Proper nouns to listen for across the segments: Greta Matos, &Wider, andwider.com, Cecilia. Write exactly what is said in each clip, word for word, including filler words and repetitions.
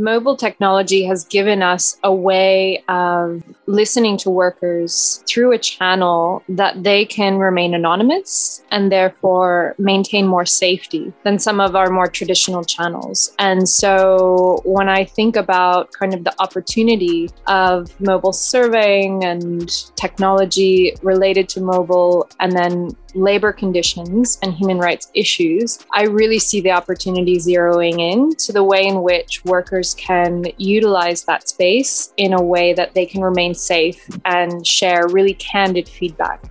Mobile technology has given us a way of listening to workers through a channel that they can remain anonymous and therefore maintain more safety than some of our more traditional channels. And so when I think about kind of the opportunity of mobile surveying and technology related to mobile and then labor conditions and human rights issues, I really see the opportunity zeroing in to the way in which workers can utilize that space in a way that they can remain safe and share really candid feedback.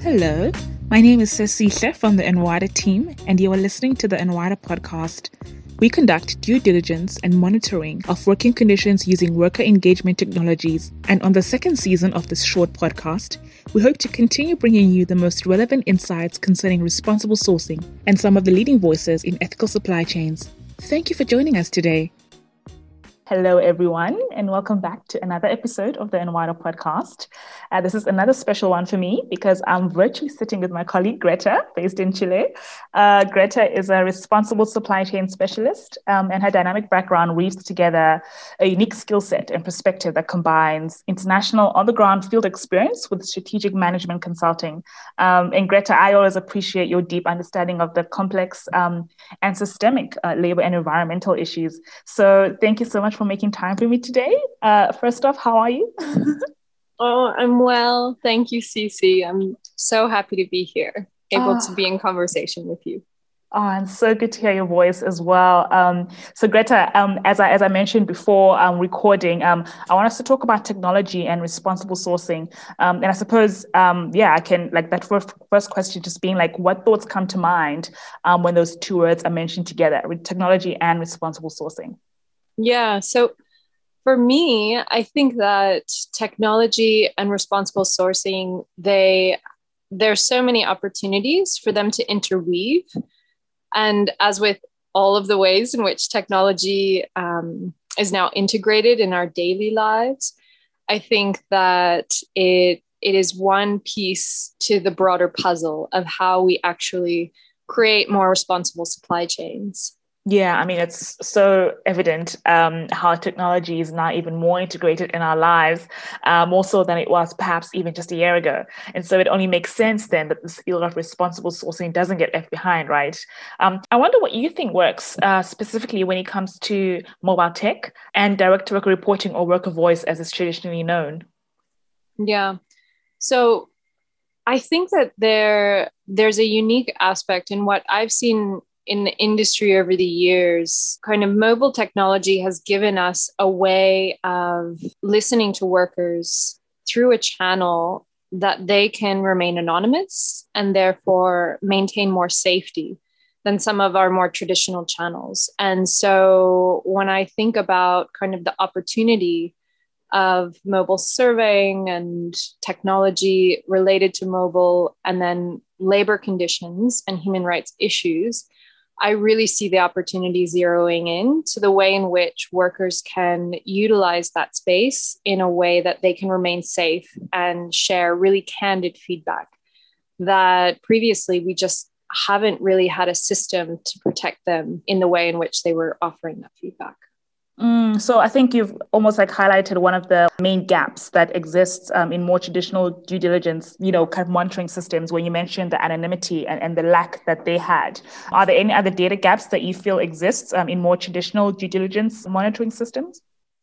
Hello, my name is Cecilia from the &Wider team, and you are listening to the &Wider podcast. We conduct due diligence and monitoring of working conditions using worker engagement technologies. And on the second season of this short podcast, we hope to continue bringing you the most relevant insights concerning responsible sourcing and some of the leading voices in ethical supply chains. Thank you for joining us today. Hello, everyone, and welcome back to another episode of the &Wider podcast. Uh, this is another special one for me because I'm virtually sitting with my colleague, Greta, based in Chile. Uh, Greta is a responsible supply chain specialist, um, and her dynamic background weaves together a unique skill set and perspective that combines international on-the-ground field experience with strategic management consulting. Um, and Greta, I always appreciate your deep understanding of the complex um, and systemic uh, labor and environmental issues. So thank you so much for For making time for me today. Uh, first off, how are you? Oh, I'm well. Thank you, Cece. I'm so happy to be here, able oh. to be in conversation with you. Oh, and so good to hear your voice as well. Um, so Greta, um, as I as I mentioned before um, recording, um, I want us to talk about technology and responsible sourcing. Um, and I suppose, um, yeah, I can, like that first, first question just being like, what thoughts come to mind um, when those two words are mentioned together, with technology and responsible sourcing? Yeah. So for me, I think that technology and responsible sourcing, they, there's so many opportunities for them to interweave. And as with all of the ways in which technology um, is now integrated in our daily lives, I think that it it is one piece to the broader puzzle of how we actually create more responsible supply chains. Yeah, I mean, it's so evident um, how technology is now even more integrated in our lives, uh, more so than it was perhaps even just a year ago. And so it only makes sense then that this field of responsible sourcing doesn't get left behind, right? Um, I wonder what you think works uh, specifically when it comes to mobile tech and direct worker reporting or worker voice as it's traditionally known. Yeah, so I think that there there's a unique aspect in what I've seen in the industry over the years. Kind of mobile technology has given us a way of listening to workers through a channel that they can remain anonymous and therefore maintain more safety than some of our more traditional channels. And so when I think about kind of the opportunity of mobile surveying and technology related to mobile and then labor conditions and human rights issues, I really see the opportunity zeroing in to the way in which workers can utilize that space in a way that they can remain safe and share really candid feedback that previously we just haven't really had a system to protect them in the way in which they were offering that feedback. Mm, so I think you've almost like highlighted one of the main gaps that exists um, in more traditional due diligence, you know, kind of monitoring systems, when you mentioned the anonymity and, and the lack that they had. Are there any other data gaps that you feel exists um, in more traditional due diligence monitoring systems?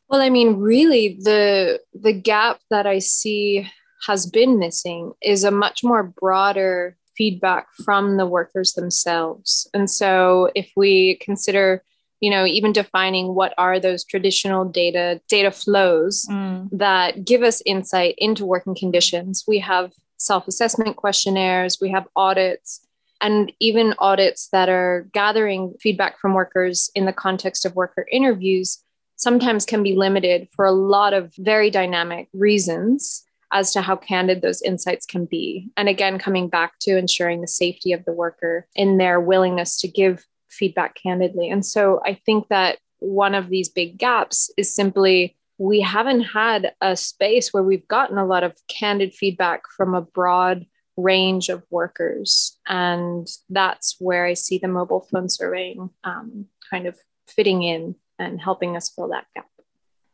Well, I mean, really, the the gap that I see has been missing is a much more broader feedback from the workers themselves. And so if we consider, you know, even defining what are those traditional data, data flows mm. that give us insight into working conditions. We have self-assessment questionnaires, we have audits, and even audits that are gathering feedback from workers in the context of worker interviews sometimes can be limited for a lot of very dynamic reasons as to how candid those insights can be. And again, coming back to ensuring the safety of the worker in their willingness to give feedback candidly. And so I think that one of these big gaps is simply we haven't had a space where we've gotten a lot of candid feedback from a broad range of workers. And that's where I see the mobile phone surveying um, kind of fitting in and helping us fill that gap.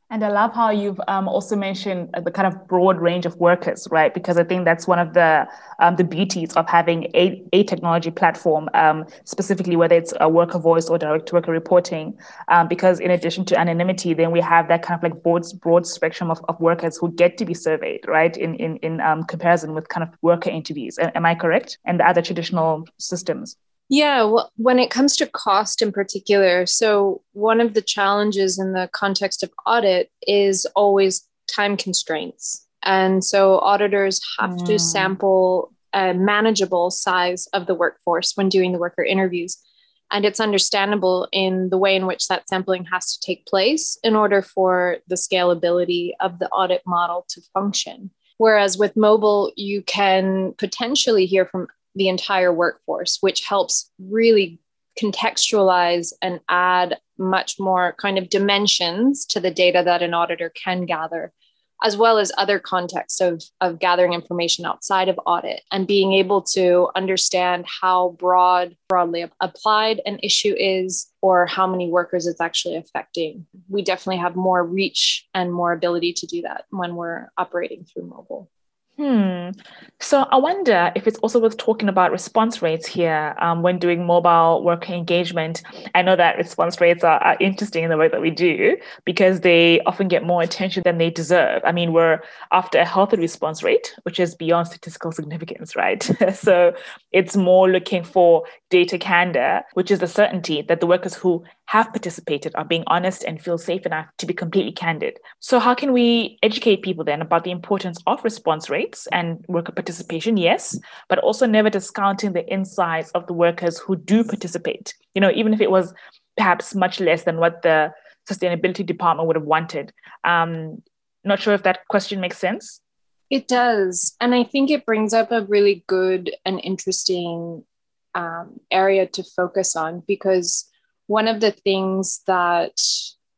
And I love how you've um, also mentioned the kind of broad range of workers, right? Because I think that's one of the um, the beauties of having a, a technology platform, um, specifically whether it's a worker voice or direct worker reporting, um, because in addition to anonymity, then we have that kind of like broad, broad spectrum of, of workers who get to be surveyed, right? In in, in um, comparison with kind of worker interviews. Am I correct? And the other traditional systems. Yeah, well, when it comes to cost in particular, so one of the challenges in the context of audit is always time constraints. And so auditors have mm. to sample a manageable size of the workforce when doing the worker interviews. And it's understandable in the way in which that sampling has to take place in order for the scalability of the audit model to function. Whereas with mobile, you can potentially hear from the entire workforce, which helps really contextualize and add much more kind of dimensions to the data that an auditor can gather, as well as other contexts of, of gathering information outside of audit and being able to understand how broad, broadly applied an issue is or how many workers it's actually affecting. We definitely have more reach and more ability to do that when we're operating through mobile. Hmm. So I wonder if it's also worth talking about response rates here um, when doing mobile worker engagement. I know that response rates are, are interesting in the work that we do because they often get more attention than they deserve. I mean, we're after a healthy response rate, which is beyond statistical significance, right? So it's more looking for data candor, which is the certainty that the workers who have participated are being honest and feel safe enough to be completely candid. So how can we educate people then about the importance of response rates and worker participation, yes, but also never discounting the insights of the workers who do participate, you know, even if it was perhaps much less than what the sustainability department would have wanted. Um, not sure if that question makes sense. It does. And I think it brings up a really good and interesting um, area to focus on, because one of the things that,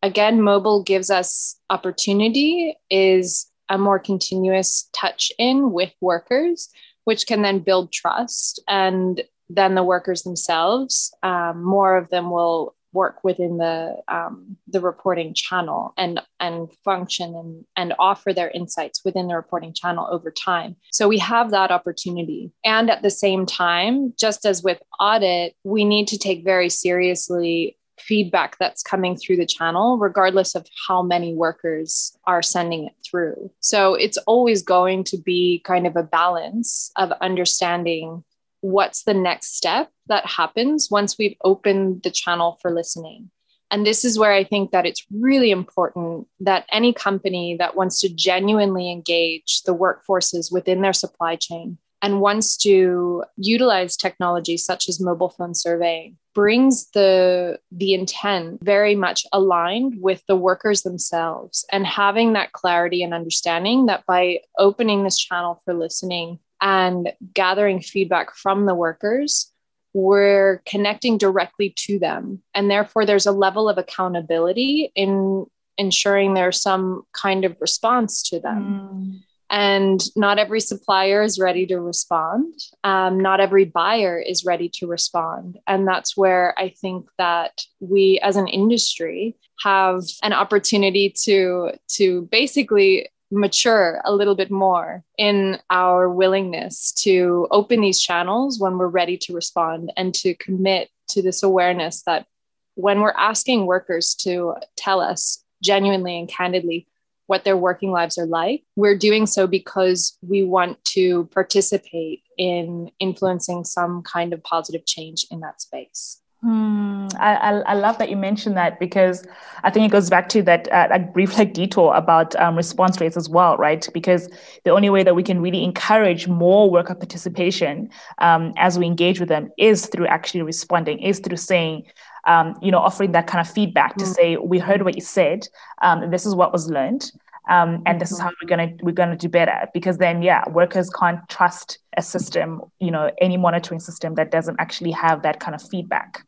again, mobile gives us opportunity is a more continuous touch in with workers, which can then build trust. And then the workers themselves, um, more of them will work within the um, the reporting channel and, and function and, and offer their insights within the reporting channel over time. So we have that opportunity. And at the same time, just as with audit, we need to take very seriously feedback that's coming through the channel, regardless of how many workers are sending it through. So it's always going to be kind of a balance of understanding what's the next step that happens once we've opened the channel for listening. And this is where I think that it's really important that any company that wants to genuinely engage the workforces within their supply chain and wants to utilize technology such as mobile phone surveying brings the, the intent very much aligned with the workers themselves, and having that clarity and understanding that by opening this channel for listening and gathering feedback from the workers, we're connecting directly to them. And therefore, there's a level of accountability in ensuring there's some kind of response to them. Mm. And not every supplier is ready to respond. Um, not every buyer is ready to respond. And that's where I think that we as an industry have an opportunity to, to basically mature a little bit more in our willingness to open these channels when we're ready to respond, and to commit to this awareness that when we're asking workers to tell us genuinely and candidly what their working lives are like, we're doing so because we want to participate in influencing some kind of positive change in that space. Hmm. I, I I love that you mentioned that, because I think it goes back to that uh, that brief like detour about um, response rates as well, right? Because the only way that we can really encourage more worker participation um, as we engage with them is through actually responding, is through saying, um, you know, offering that kind of feedback to mm-hmm. say, we heard what you said, um, this is what was learned. Um, and this is how we're gonna we're gonna do better, because then yeah, workers can't trust a system, you know, any monitoring system that doesn't actually have that kind of feedback.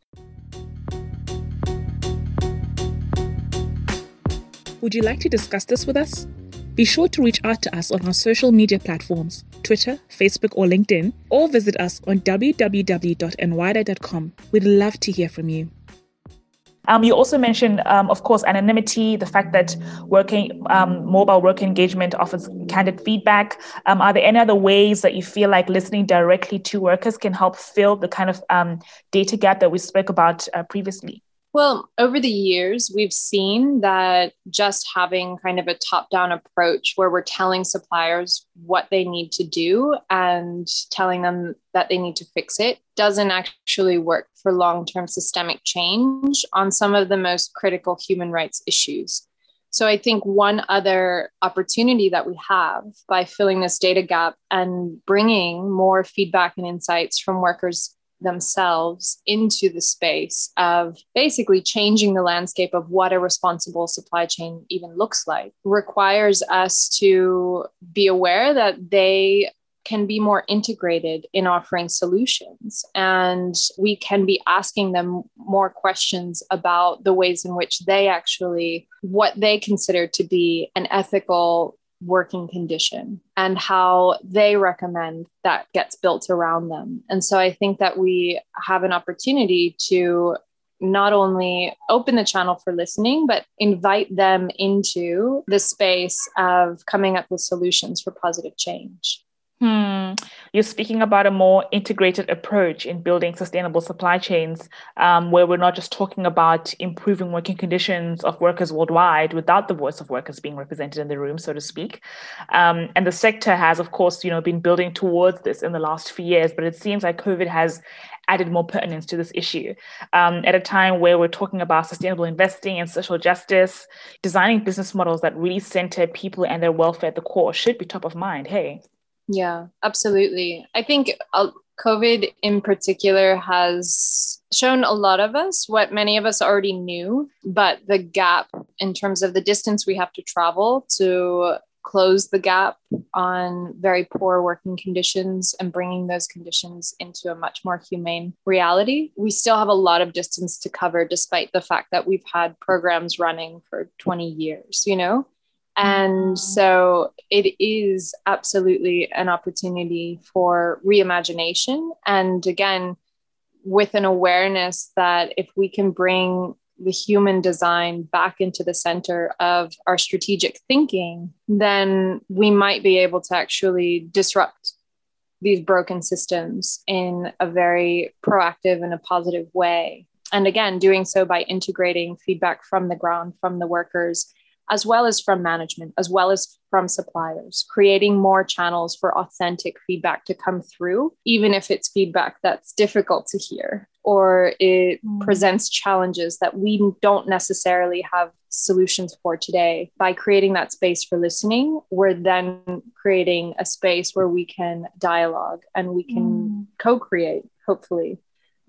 Would you like to discuss this with us? Be sure to reach out to us on our social media platforms, Twitter, Facebook or LinkedIn, or visit us on w w w dot and wider dot com. We'd love to hear from you. Um, you also mentioned, um, of course, anonymity, the fact that working um, mobile work engagement offers candid feedback. Um, are there any other ways that you feel like listening directly to workers can help fill the kind of um, data gap that we spoke about uh, previously? Well, over the years, we've seen that just having kind of a top-down approach where we're telling suppliers what they need to do and telling them that they need to fix it doesn't actually work for long-term systemic change on some of the most critical human rights issues. So I think one other opportunity that we have by filling this data gap and bringing more feedback and insights from workers themselves into the space of basically changing the landscape of what a responsible supply chain even looks like requires us to be aware that they can be more integrated in offering solutions. And we can be asking them more questions about the ways in which they actually, what they consider to be an ethical working condition and how they recommend that gets built around them. And so I think that we have an opportunity to not only open the channel for listening, but invite them into the space of coming up with solutions for positive change. Hmm. You're speaking about a more integrated approach in building sustainable supply chains, um, where we're not just talking about improving working conditions of workers worldwide without the voice of workers being represented in the room, so to speak. Um, and the sector has, of course, you know, been building towards this in the last few years, but it seems like COVID has added more pertinence to this issue. Um, at a time where we're talking about sustainable investing and social justice, designing business models that really center people and their welfare at the core should be top of mind, hey? Yeah, absolutely. I think COVID in particular has shown a lot of us what many of us already knew, but the gap in terms of the distance we have to travel to close the gap on very poor working conditions and bringing those conditions into a much more humane reality. We still have a lot of distance to cover, despite the fact that we've had programs running for twenty years, you know? And so it is absolutely an opportunity for reimagination. And again, with an awareness that if we can bring the human design back into the center of our strategic thinking, then we might be able to actually disrupt these broken systems in a very proactive and a positive way. And again, doing so by integrating feedback from the ground, from the workers, as well as from management, as well as from suppliers, creating more channels for authentic feedback to come through, even if it's feedback that's difficult to hear, or it mm. presents challenges that we don't necessarily have solutions for today. By creating that space for listening, we're then creating a space where we can dialogue and we can mm. co-create, hopefully,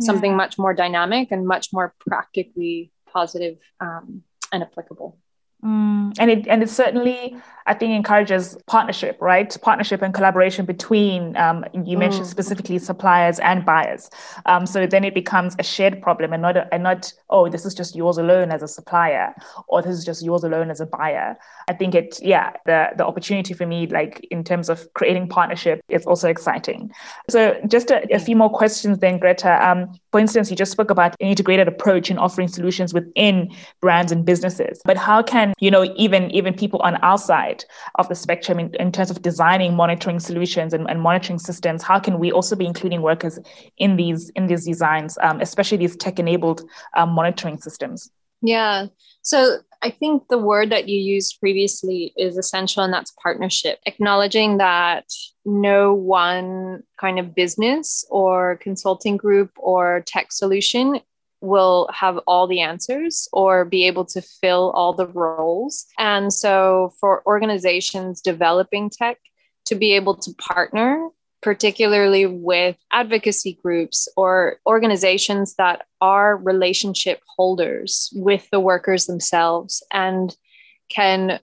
yeah. something much more dynamic and much more practically positive um, and applicable. Mm, and it and it certainly, I think, encourages partnership, right? Partnership and collaboration between, um, you mentioned mm. specifically suppliers and buyers. Um, so then it becomes a shared problem and not, a, and not, oh, this is just yours alone as a supplier, or this is just yours alone as a buyer. I think it, yeah, the, the opportunity for me, like in terms of creating partnership, is also exciting. So just a, a few more questions then, Greta. Um, for instance, you just spoke about an integrated approach in offering solutions within brands and businesses, but how can you know, even even people on our side of the spectrum in, in terms of designing monitoring solutions and, and monitoring systems, how can we also be including workers in these in these designs, um, especially these tech-enabled um, monitoring systems? Yeah. So I think the word that you used previously is essential, and that's partnership. Acknowledging that no one kind of business or consulting group or tech solution will have all the answers or be able to fill all the roles. And so for organizations developing tech to be able to partner, particularly with advocacy groups or organizations that are relationship holders with the workers themselves and can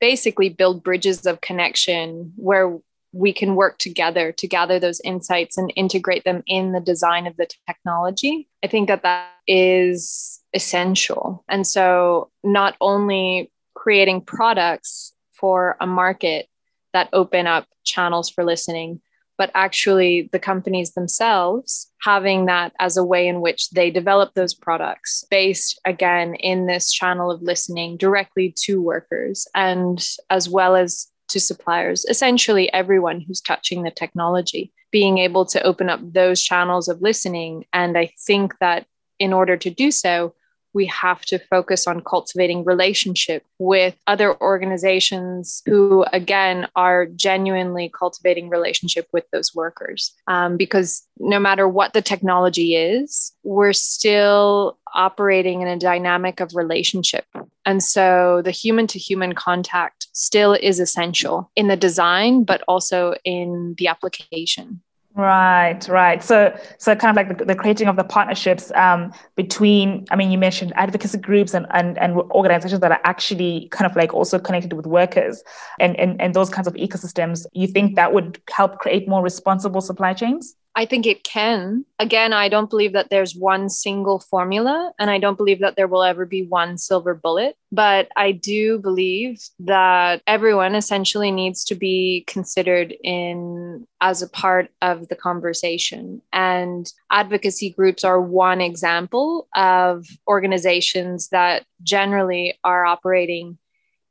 basically build bridges of connection where we can work together to gather those insights and integrate them in the design of the technology. I think that that is essential. And so not only creating products for a market that open up channels for listening, but actually the companies themselves having that as a way in which they develop those products based, again, in this channel of listening directly to workers and as well as to suppliers, essentially everyone who's touching the technology, being able to open up those channels of listening. And I think that in order to do so, we have to focus on cultivating relationship with other organizations who, again, are genuinely cultivating relationship with those workers. Um, because no matter what the technology is, we're still operating in a dynamic of relationship. And so the human-to-human contact still is essential in the design, but also in the application. Right, right. So, so kind of like the, the creating of the partnerships um, between, I mean, you mentioned advocacy groups and, and, and organizations that are actually kind of like also connected with workers and, and, and those kinds of ecosystems. You think that would help create more responsible supply chains? I think it can. Again, I don't believe that there's one single formula, and I don't believe that there will ever be one silver bullet. But I do believe that everyone essentially needs to be considered in as a part of the conversation. And advocacy groups are one example of organizations that generally are operating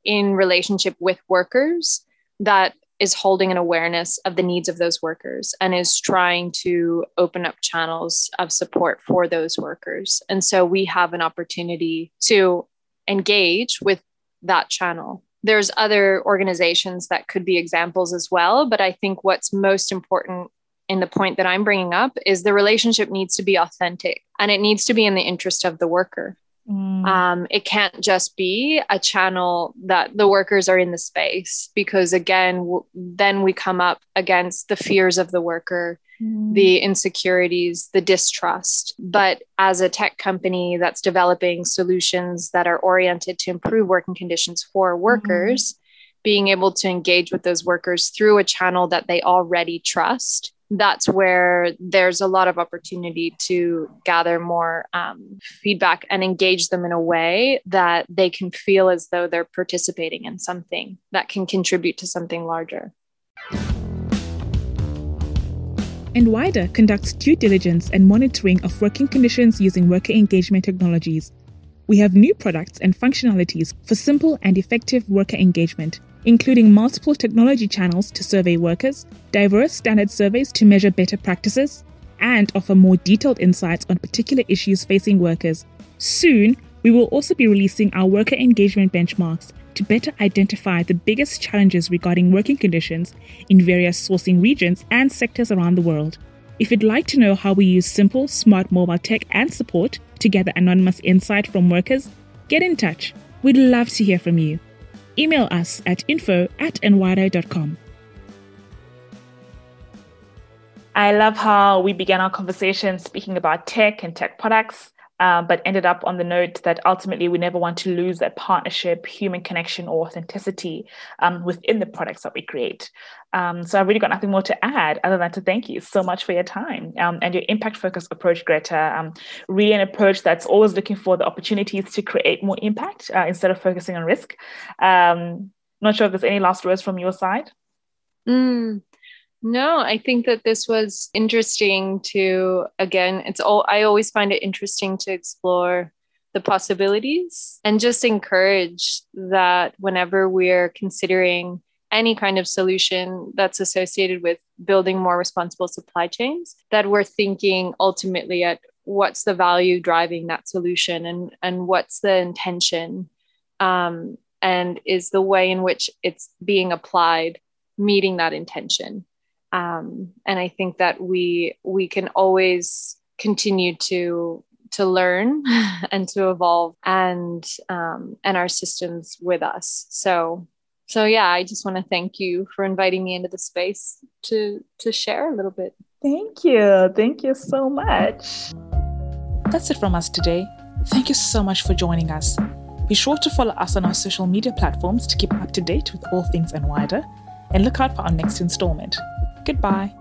in relationship with workers that is holding an awareness of the needs of those workers and is trying to open up channels of support for those workers. And so we have an opportunity to engage with that channel. There's other organizations that could be examples as well, but I think what's most important in the point that I'm bringing up is the relationship needs to be authentic and it needs to be in the interest of the worker. Mm. Um, it can't just be a channel that the workers are in the space, because again, w- then we come up against the fears of the worker, mm. the insecurities, the distrust. But as a tech company that's developing solutions that are oriented to improve working conditions for workers, mm. being able to engage with those workers through a channel that they already trust, that's where there's a lot of opportunity to gather more um, feedback and engage them in a way that they can feel as though they're participating in something that can contribute to something larger. &Wider conducts due diligence and monitoring of working conditions using worker engagement technologies. We have new products and functionalities for simple and effective worker engagement, including multiple technology channels to survey workers, diverse standard surveys to measure better practices, and offer more detailed insights on particular issues facing workers. Soon, we will also be releasing our worker engagement benchmarks to better identify the biggest challenges regarding working conditions in various sourcing regions and sectors around the world. If you'd like to know how we use simple, smart mobile tech and support to gather anonymous insight from workers, get in touch. We'd love to hear from you. Email us at info at andwider dot com. I love how we began our conversation speaking about tech and tech products, uh, but ended up on the note that ultimately we never want to lose that partnership, human connection, or authenticity um, within the products that we create. Um, so I've really got nothing more to add other than to thank you so much for your time um, and your impact-focused approach, Greta. Um, really an approach that's always looking for the opportunities to create more impact uh, instead of focusing on risk. Um, not sure if there's any last words from your side. Mm. No, I think that this was interesting to, again, it's all, I always find it interesting to explore the possibilities and just encourage that whenever we're considering any kind of solution that's associated with building more responsible supply chains, that we're thinking ultimately at what's the value driving that solution and, and what's the intention um, and is the way in which it's being applied meeting that intention. Um, and I think that we we can always continue to to learn and to evolve and um, and our systems with us. So. So yeah, I just want to thank you for inviting me into the space to, to share a little bit. Thank you. Thank you so much. That's it from us today. Thank you so much for joining us. Be sure to follow us on our social media platforms to keep up to date with all things &Wider, and look out for our next installment. Goodbye.